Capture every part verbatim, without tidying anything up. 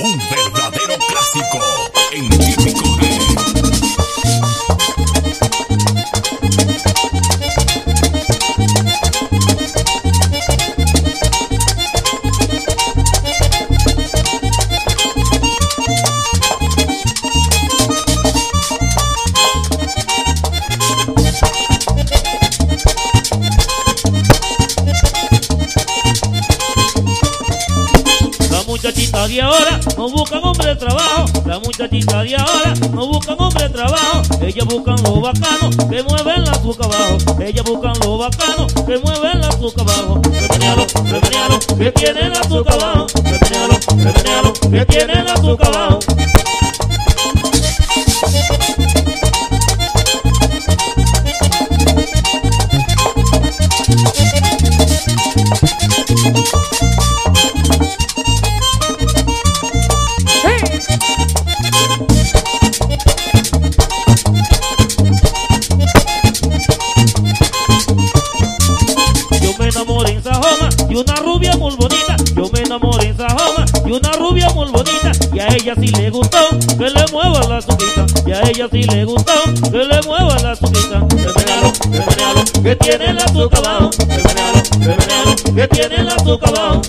Un verdadero clásico en Típico. Muchachita de ahora no buscan hombre de trabajo, la muchachita de ahora no buscan hombre de trabajo, ellas buscan lo bacano, que mueven la azúcar abajo, ellas buscan lo bacano, que mueven la azúcar abajo, remenealo, remenealo, que tiene la azúcar abajo, remenealo, remenealo, que tiene la azúcar abajo. Una rubia muy bonita, yo me enamoré en Sajoma, y una rubia muy bonita, y a ella sí le gustó que le mueva la azuquita, y a ella sí le gustó que le mueva la azuquita, remenealo, remenealo, que tiene la azúcar abajo, remenealo, remenealo, que tiene la azúcar abajo.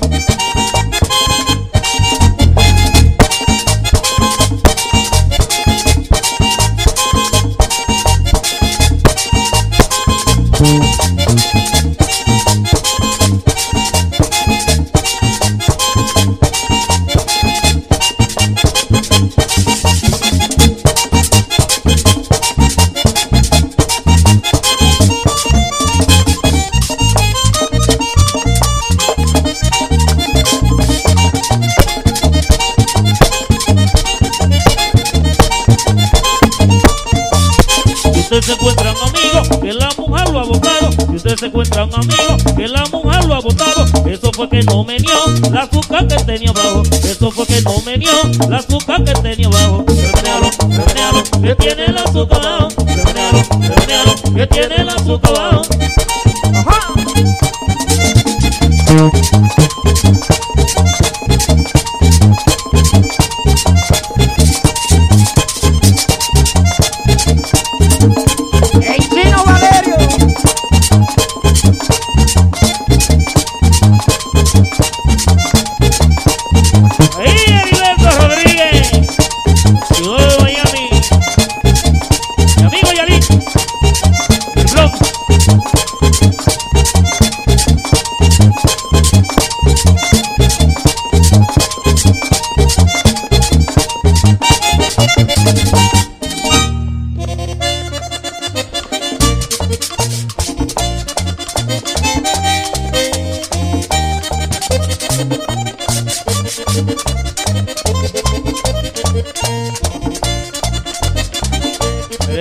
Si usted se encuentra un amigo que la mujer lo ha botado, si usted se encuentra un amigo que la mujer lo ha botado, eso fue que no me dio la azúcar que tenía abajo, eso fue que no me dio la azúcar que tenía abajo. Remenealo, remenealo, que tiene la azúcar abajo, remenealo, remenealo, que tiene la azúcar abajo. Es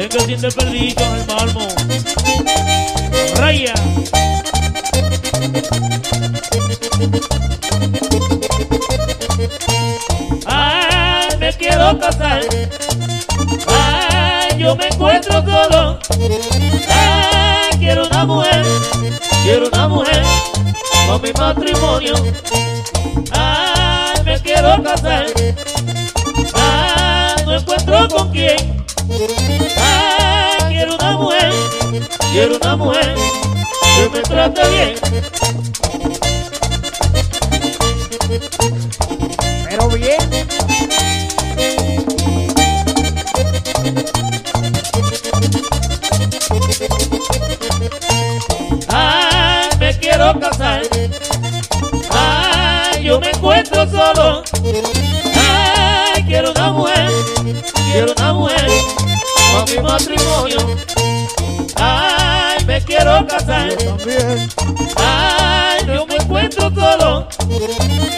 que siente perdido en el palmo Raya. Ay, me quiero casar. Ay, yo me encuentro solo. Ay, quiero una mujer. Quiero una mujer con mi matrimonio. Ay, me quiero casar. Ay, no encuentro con quién. Ay, quiero una mujer, quiero una mujer que me trate bien. Pero bien. Ay, me quiero casar. Ay, yo me encuentro solo. Ay, quiero una mujer, quiero una mujer con mi matrimonio. Ay, me quiero casar. Ay, yo me encuentro solo.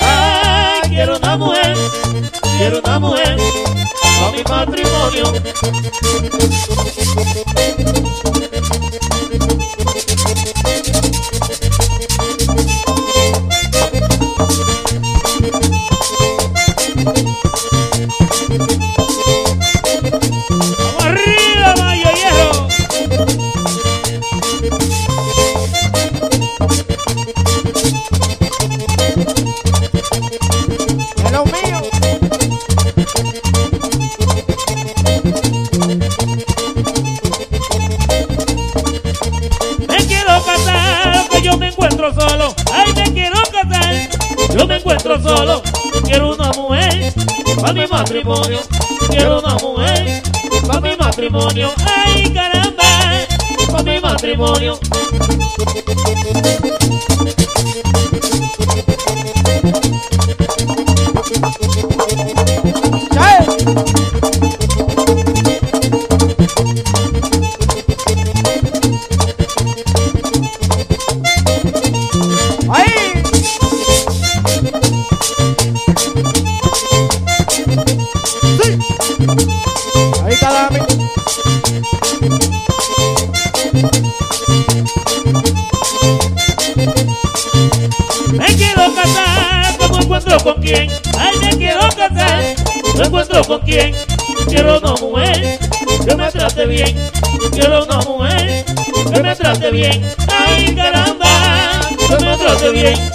Ay, quiero una mujer, quiero una mujer con mi matrimonio. Hello, mío. Quiero una mujer para mi matrimonio. Quiero una mujer para mi matrimonio. Ay, caramba, para mi matrimonio. ¿Con quién? Ay, me quiero casar. No encuentro con quién. Quiero una mujer que me trate bien. Quiero una mujer que me trate bien. Ay, caramba, que me trate bien.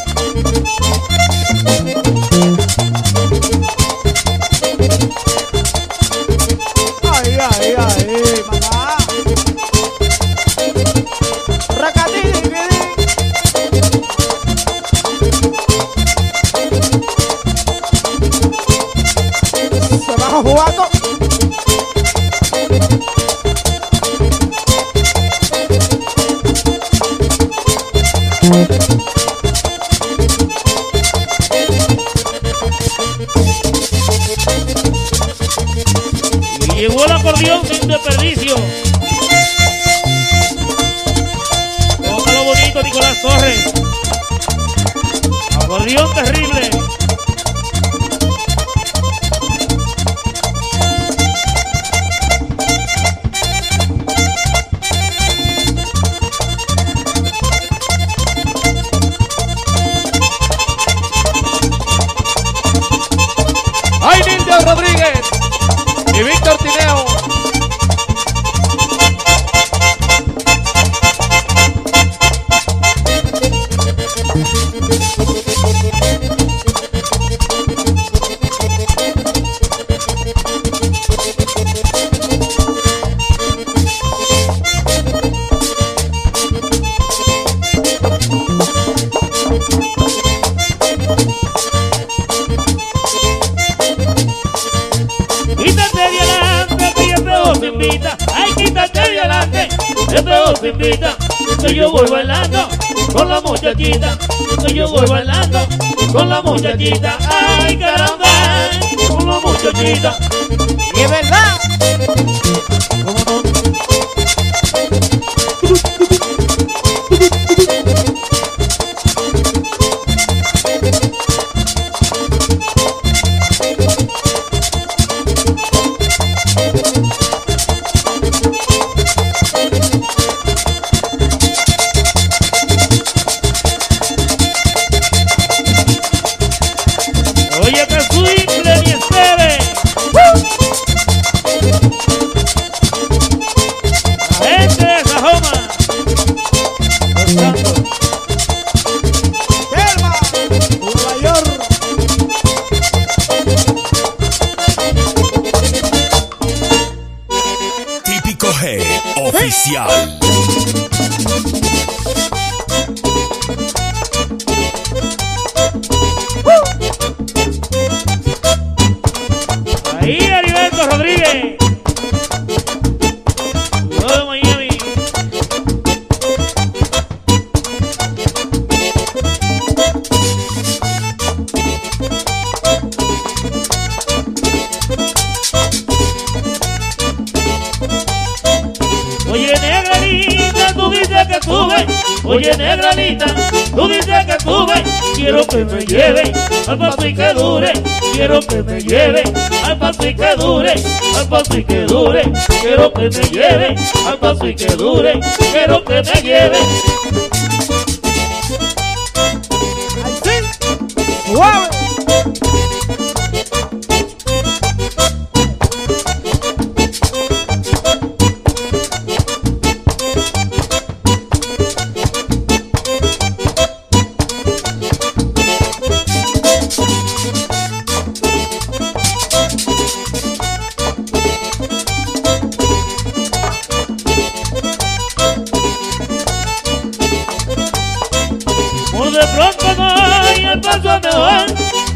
Ay, ay, ay, mamá. Jugando. Y llegó el acordeón sin desperdicio. Tómalo bonito, Nicolás Torres. Acordeón terrible. Rodríguez y Víctor Tineo. Ay, quítate de adelante, el peor se invita. Que yo voy bailando con la muchachita. Que yo voy bailando con la muchachita. Ay, caramba, con la muchachita. Y es verdad. Oficial. Ahí Heriberto Rodríguez. Todo Miami. Oye, negralita, tú dices que sube. Quiero que me lleve al paso y que dure. Quiero que me lleve al paso y que dure. Al paso y que dure. Quiero que me lleve al paso y que dure. Quiero que me lleve. ¡Guau!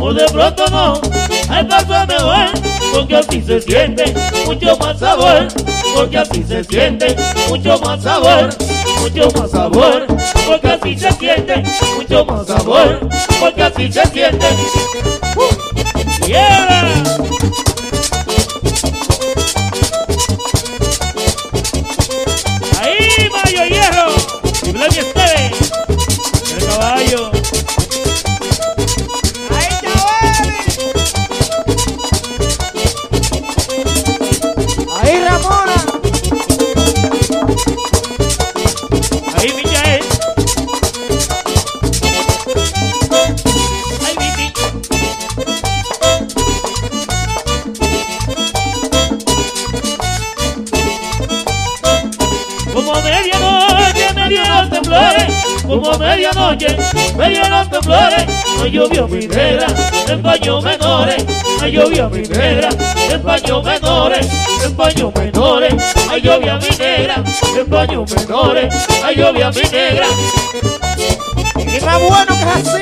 De lo tomó, al paso mejor, porque así se siente mucho más sabor, porque así se siente mucho más sabor, mucho más sabor, porque así se siente mucho más sabor, porque así se siente. Uh, yeah. Ahí Mayo Hierro y Blanca Esteves, el caballo. Como medianoche, medianoche flores, no llovió mi negra, en paños menores, no llovió mi negra, en paños menores, en paños menores, ay llovía mi negra, en paños menores, ay llovía mi negra. Y más bueno que es así.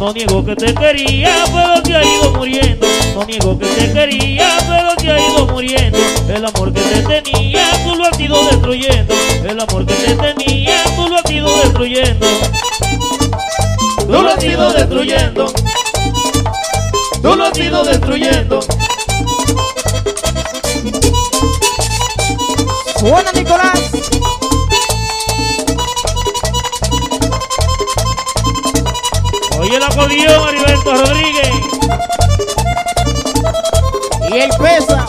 No niego que te quería, pero te ha ido muriendo. No niego que te quería, pero te ha ido muriendo. El amor que te tenía, tú lo has ido destruyendo. El amor que te tenía, tú lo has ido destruyendo. Tú lo has ido destruyendo. Tú lo has ido destruyendo. Buena, Nicolás. Y el acordeón, Heriberto Rodríguez. Y el pesa.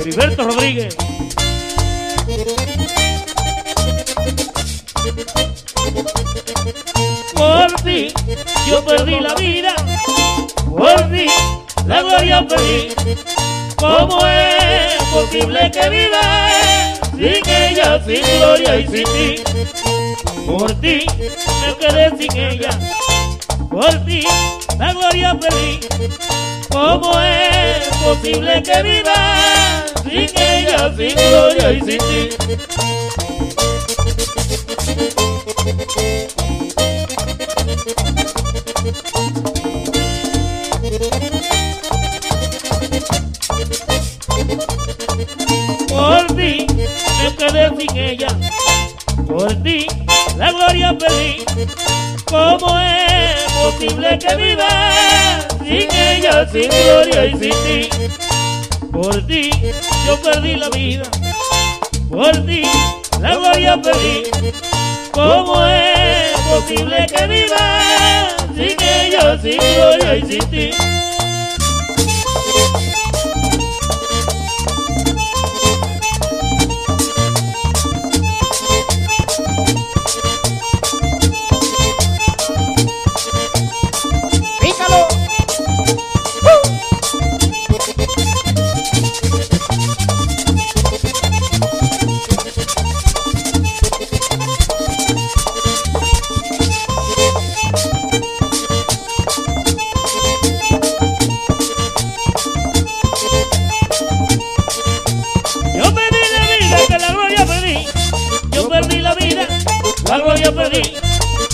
Heriberto Rodríguez. Por ti yo perdí la vida, por ti la gloria perdí. ¿Cómo es posible que viva sin ella, sin gloria y sin ti? Por ti me quedé sin ella, por ti la gloria perdí. ¿Cómo es posible que viva sin ella, sin gloria y sin ti? Por ti me quedé sin ella, por ti la gloria perdí. ¿Cómo es posible que viva sin ella, sin gloria y sin ti? Por ti yo perdí la vida, por ti la gloria perdí. ¿Cómo es posible que viva sin ella, sin gloria y sin ti?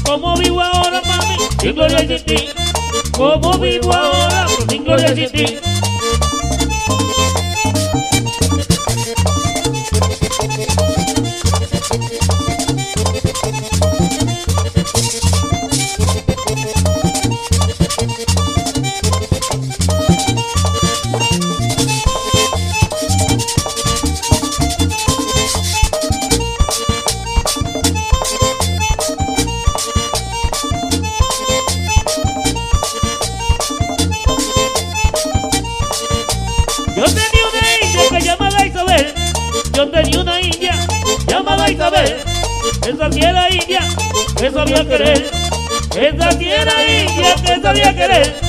¿Cómo vivo ahora, mami? Sin gloria y sin ti. ¿Cómo vivo ahora? Sin gloria y sin ti. Yo tenía una india llamada Isabel, esa sí era india que sabía querer, esa sí era india que sabía querer.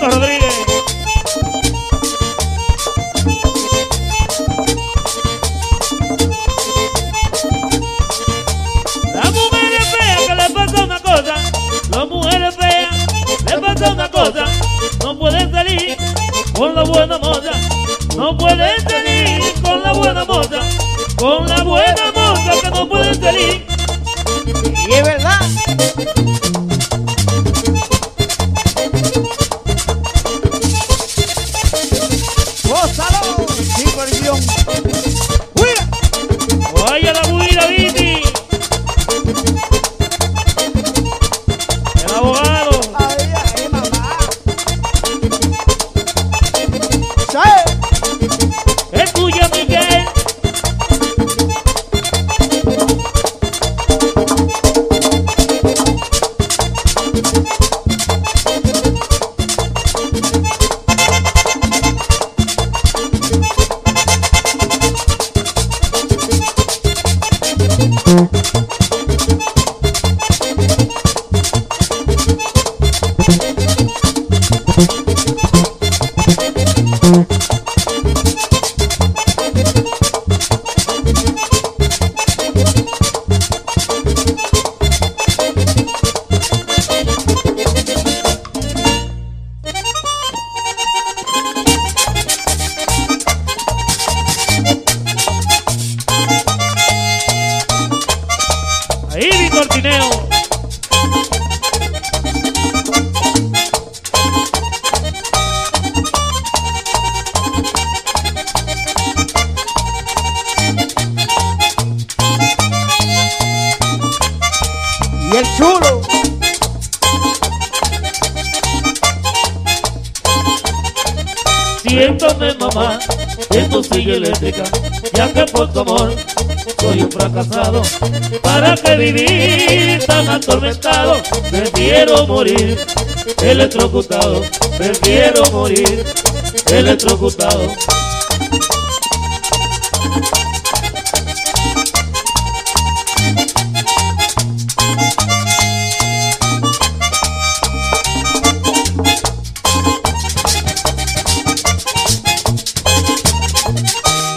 Rodríguez. Las mujeres feas que les pasa una cosa, las mujeres feas les pasa una cosa, no pueden salir con la buena moza, no pueden salir con la buena moza, con la buena moza que no pueden salir. Y es verdad. ¡Vaya la buena, Viti! ¡El abogado! ¡Ay, ay, mamá! ¿Sabes? ¡Es tuya, Miguel! bien chulo. Siéntame, mamá, que tu silla eléctrica, ya que por tu amor soy un fracasado. ¿Para qué vivir tan atormentado? Prefiero morir electrocutado, prefiero morir electrocutado.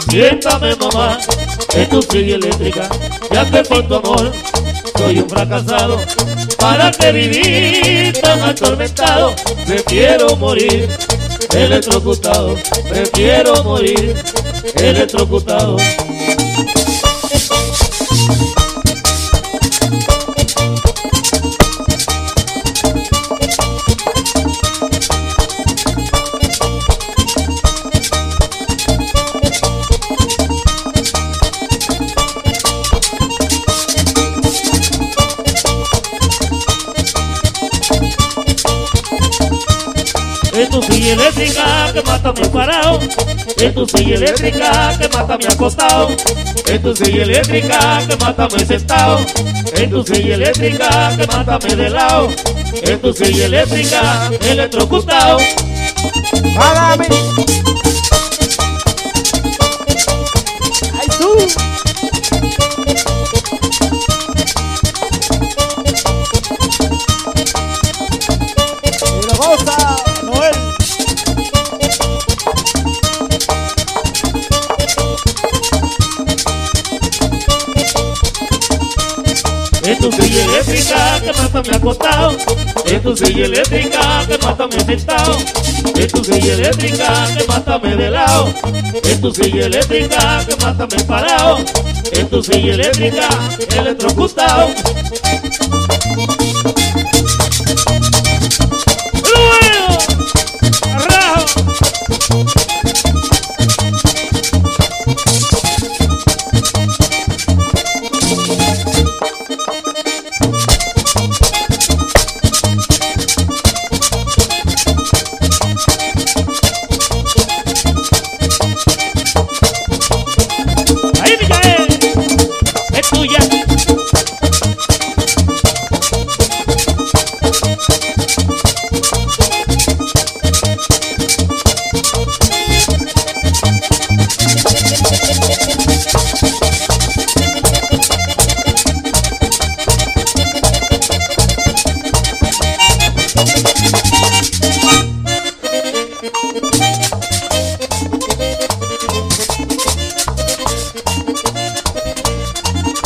Siéntame, mamá, en tu silla eléctrica, ya que por tu amor soy un fracasado. ¿Para qué vivir tan atormentado? Prefiero morir electrocutado, prefiero morir electrocutado. Es tu silla eléctrica que mata a mi parado, es tu silla eléctrica que mata a mi acostado, es tu silla eléctrica que mata a mi sentado, es tu silla eléctrica que mata a mi de lado, es tu silla eléctrica electrocutado. ¡Págame! ¡Ay, tú! Es tu silla eléctrica que mata a mi acostado, es tu silla eléctrica que mata a mi sentado, es tu silla eléctrica que mata a mi de lado, es tu silla eléctrica que mata a mi parado, es tu silla eléctrica electrocutado.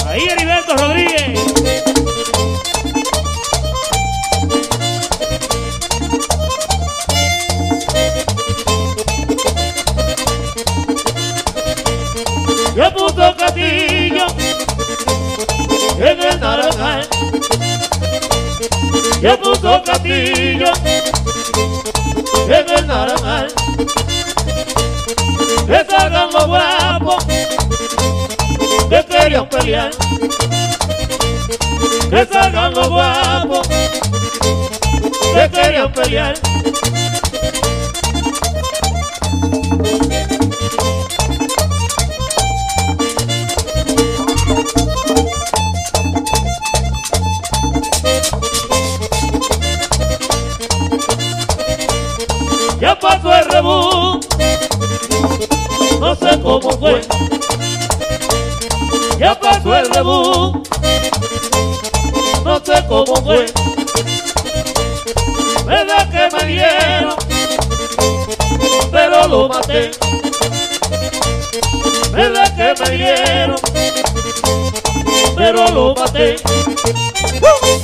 Ahí Heriberto Rodríguez. Yo puso castillo en el Naranjal, yo puso castillo en el Naranjal, que salgan los guapos que querían pelear, que salgan los guapos que querían pelear. Ya pasó el rebú, no sé cómo fue. Ya pasó el rebú, no sé cómo fue. Verdad que me dieron, pero lo maté. Verdad que me dieron, pero lo maté. ¡Uh!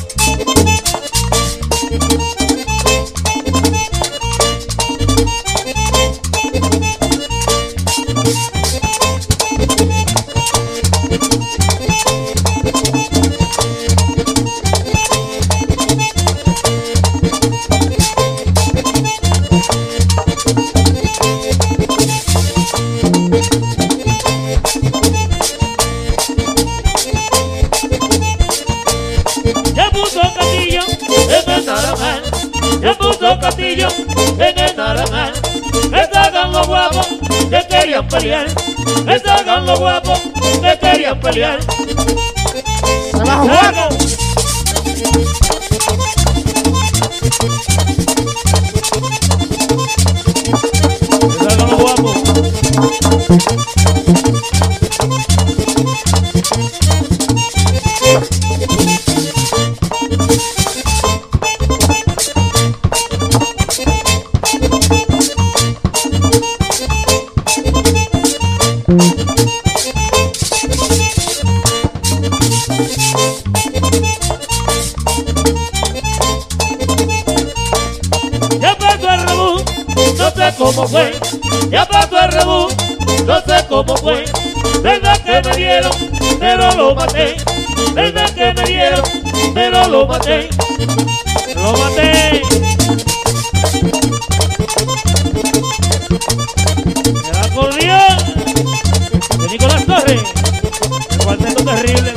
los castillos en el naranjal. Me sacan los guapos que querían pelear, me sacan los guapos que querían pelear. ¡Se va a jugar! ¡Me sacan los guapos! Cómo fue, ya pasó el rebú, no sé cómo fue. Verdad que me dieron, pero lo maté. Verdad que me dieron, pero lo maté. Lo maté. Me la corrió de Nicolás Torres, el cuarteto terrible.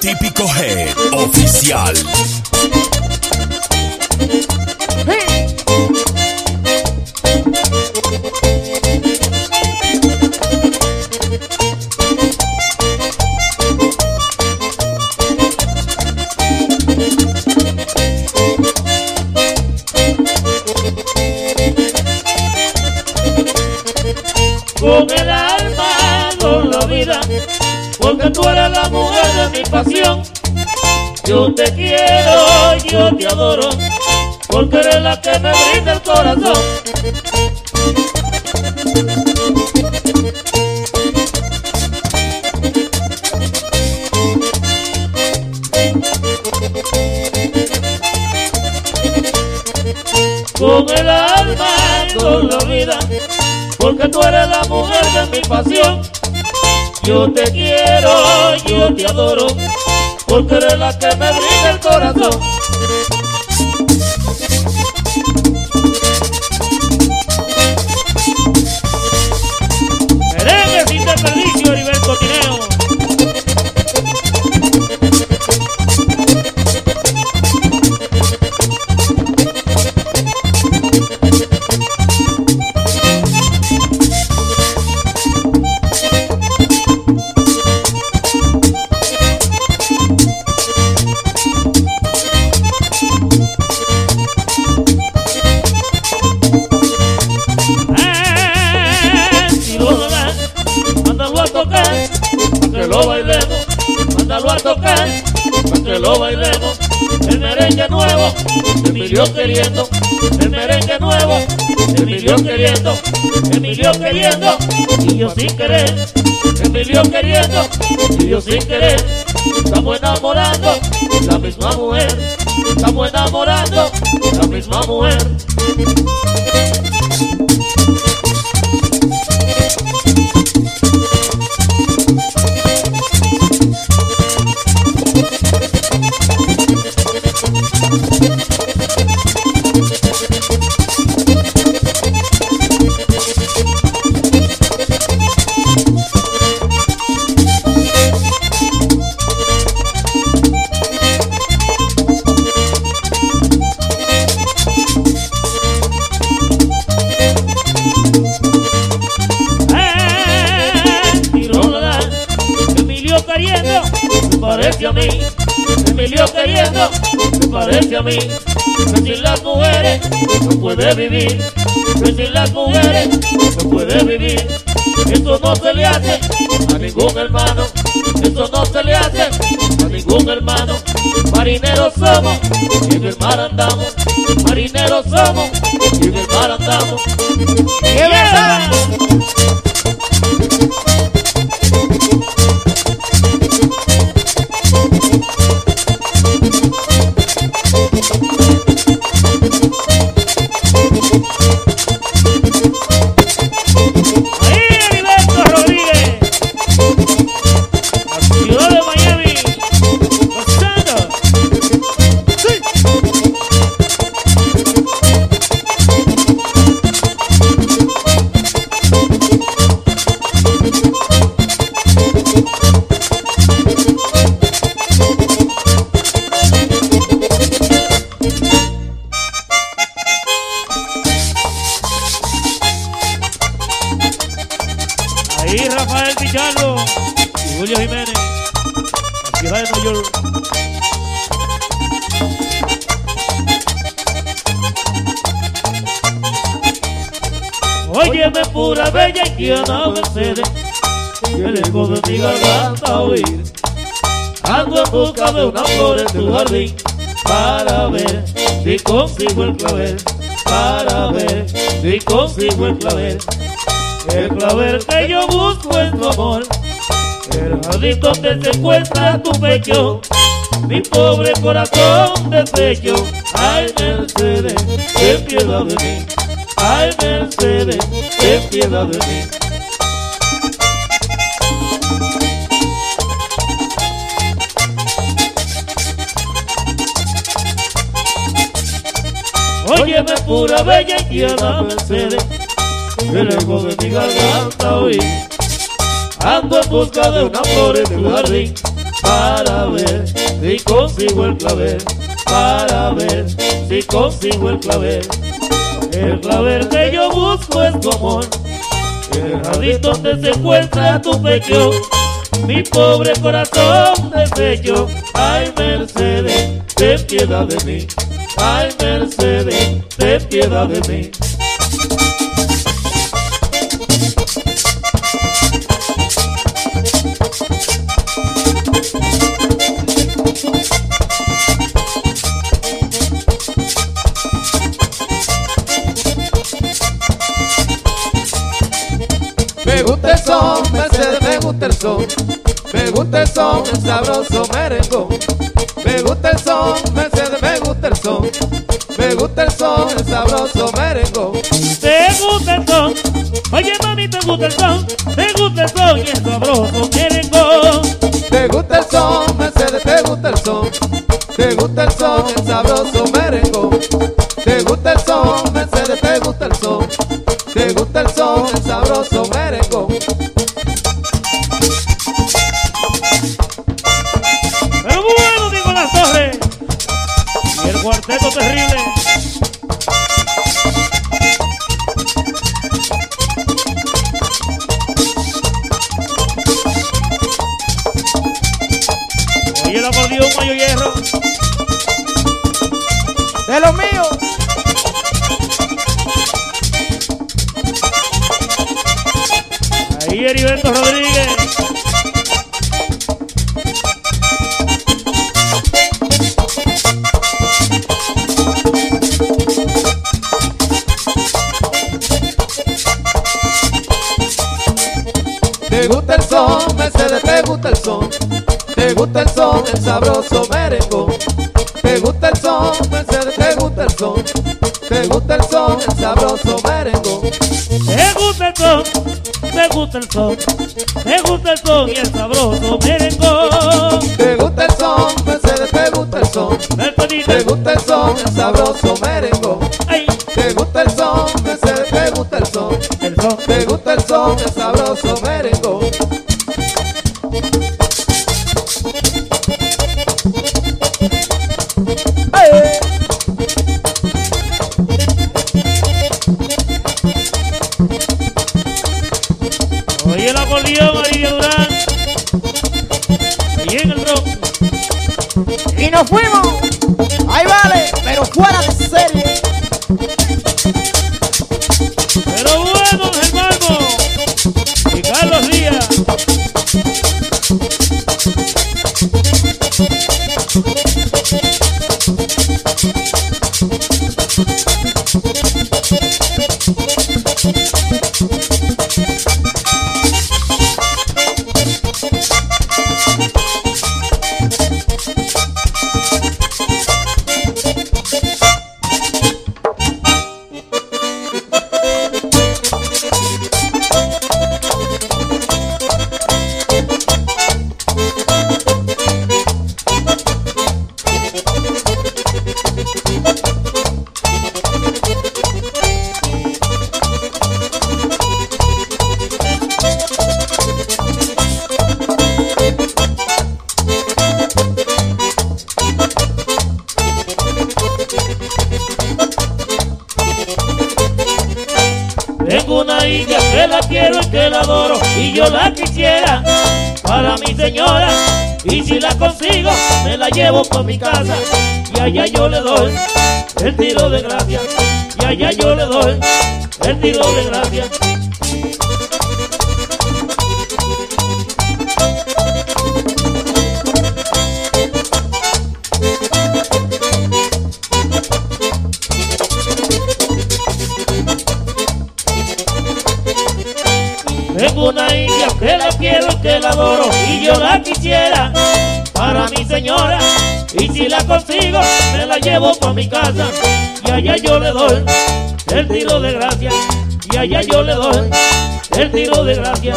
Típico G oficial. Con el alma, con la vida, porque tú eres la mujer de mi pasión. Yo te quiero, yo te adoro, porque eres la que me brinda el corazón. Con el alma, con la vida, porque tú eres la mujer de mi pasión. Yo te quiero, yo te adoro, porque eres la que me brinda el corazón. Merengue sin desperdicio, Heriberto Tineo. Mándalo a tocar, para que lo bailemos. El merengue nuevo, Emilio queriendo. El merengue nuevo, Emilio queriendo. Emilio queriendo, y yo sin querer. Emilio queriendo, y yo sin querer. Estamos enamorando la misma mujer. Estamos enamorando la misma mujer. Parece a mí, Emilio queriendo, me parece a mí, que sin las mujeres no puede vivir, que sin las mujeres no puede vivir. Esto no se le hace a ningún hermano, esto no se le hace a ningún hermano. Marineros somos y en el mar andamos, marineros somos y en el mar andamos. ¡Qué verdad! me pura bella indiana Mercedes, que el eco de mi garganta oír. Ando en busca de una flor en tu jardín, para ver si consigo el clavel, para ver si consigo el clavel. El clavel que yo busco es tu amor, el jardín donde se encuentra tu pecho, mi pobre corazón despecho. Ay Mercedes, ten piedad de mí, ay Mercedes, ten piedad de mí. Óyeme pura bella indiana Mercedes, que lejos de mi garganta oí. Ando en busca de una flor en tu jardín, para ver si consigo el clavel, para ver si consigo el clavel. El clavel que yo busco es tu amor, el jardín donde se encuentra tu pecho, mi pobre corazón despecho. Ay Mercedes, ten piedad de mí, ay Mercedes, ten piedad de mí. Me gusta el son, Mercedes, me gusta el son, me gusta el son, el sabroso merengón. Me gusta el son, Mercedes, me gusta el son, me gusta el son, el sabroso merengón. Te gusta el son, oye mami, te gusta el son, te gusta el son y el sabroso merengón. Te gusta el son, Mercedes, te gusta el son, te gusta el son, el sabroso merengón. Te gusta el son, Mercedes, te gusta el son, te gusta el son, el sabroso merengón. Pero bueno, digo las torres y el cuarteto terrible. Oye, el acordeón, mayo hierro. De los míos. Y Heriberto Rodríguez. Te gusta el son, Mercedes, te gusta el son, te gusta el son, el sabroso merengón. Te gusta el son, Mercedes, te gusta el son, te gusta el son, el sabroso merengón. Te gusta el son, me gusta el son, me gusta el son y el sabroso merengón. Te gusta el son, Mercedes, te gusta el son, te gusta el son, el sabroso merengón. Te gusta el son, Mercedes, te gusta el son, te gusta el son, el sabroso merengón. Y el acordeón, María Durán, y en el rock. Y nos fuimos, ahí vale, pero fuera de serie. Pero bueno, hermano, y Carlos Díaz. Que la quiero y que la adoro, y yo la quisiera para mi señora, y si la consigo me la llevo pa' mi casa, y allá yo le doy el tiro de gracia, y allá yo le doy el tiro de gracia. la quisiera para mi señora, y si la consigo me la llevo pa' mi casa. Y allá yo le doy el tiro de gracia, y allá yo le doy el tiro de gracia.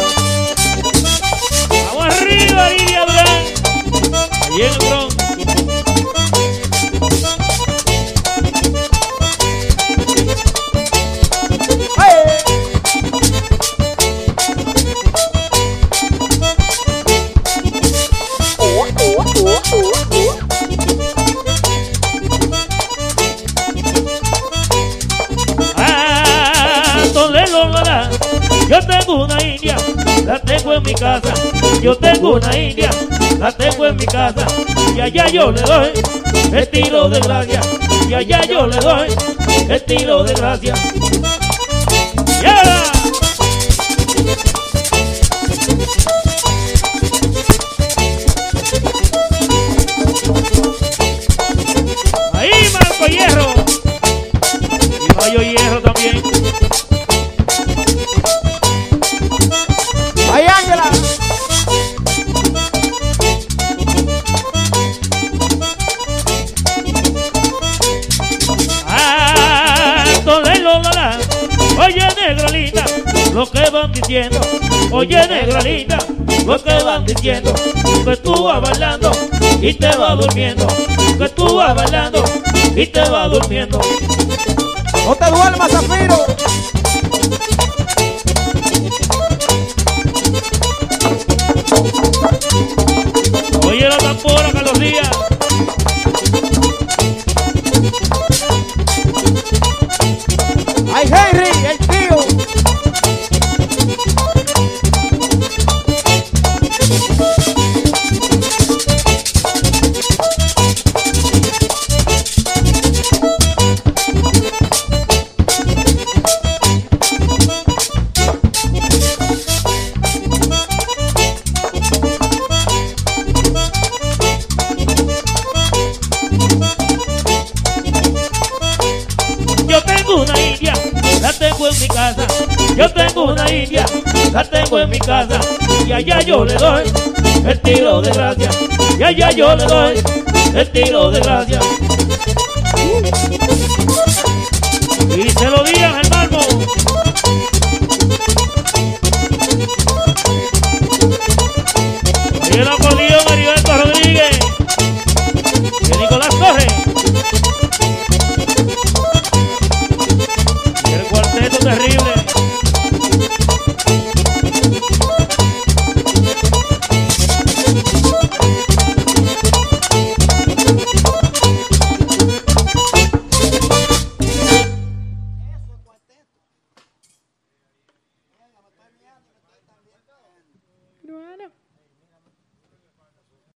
¡Vamos arriba, María Durán! Allí en el Bronx. Yo tengo una india, la tengo en mi casa. Yo tengo una india, la tengo en mi casa. Y allá yo le doy el tiro de gracia. Y allá yo le doy el tiro de gracia. ¡Yeah! Ahí Marco Hierro. Y Mayo Hierro también. Lo que van diciendo, oye negra linda, lo que van diciendo, que tú vas bailando y te vas durmiendo, que tú vas bailando y te vas durmiendo. No te duermas, Zafiro. Oye la tambora, Carlos Díaz. Ay, Henry, el tío. Yo tengo una india, la tengo en mi casa. Y allá yo le doy el tiro de gracia. Y allá yo le doy el tiro de gracia. Y se lo digan, hermano. Mira la acordeón, Heriberto.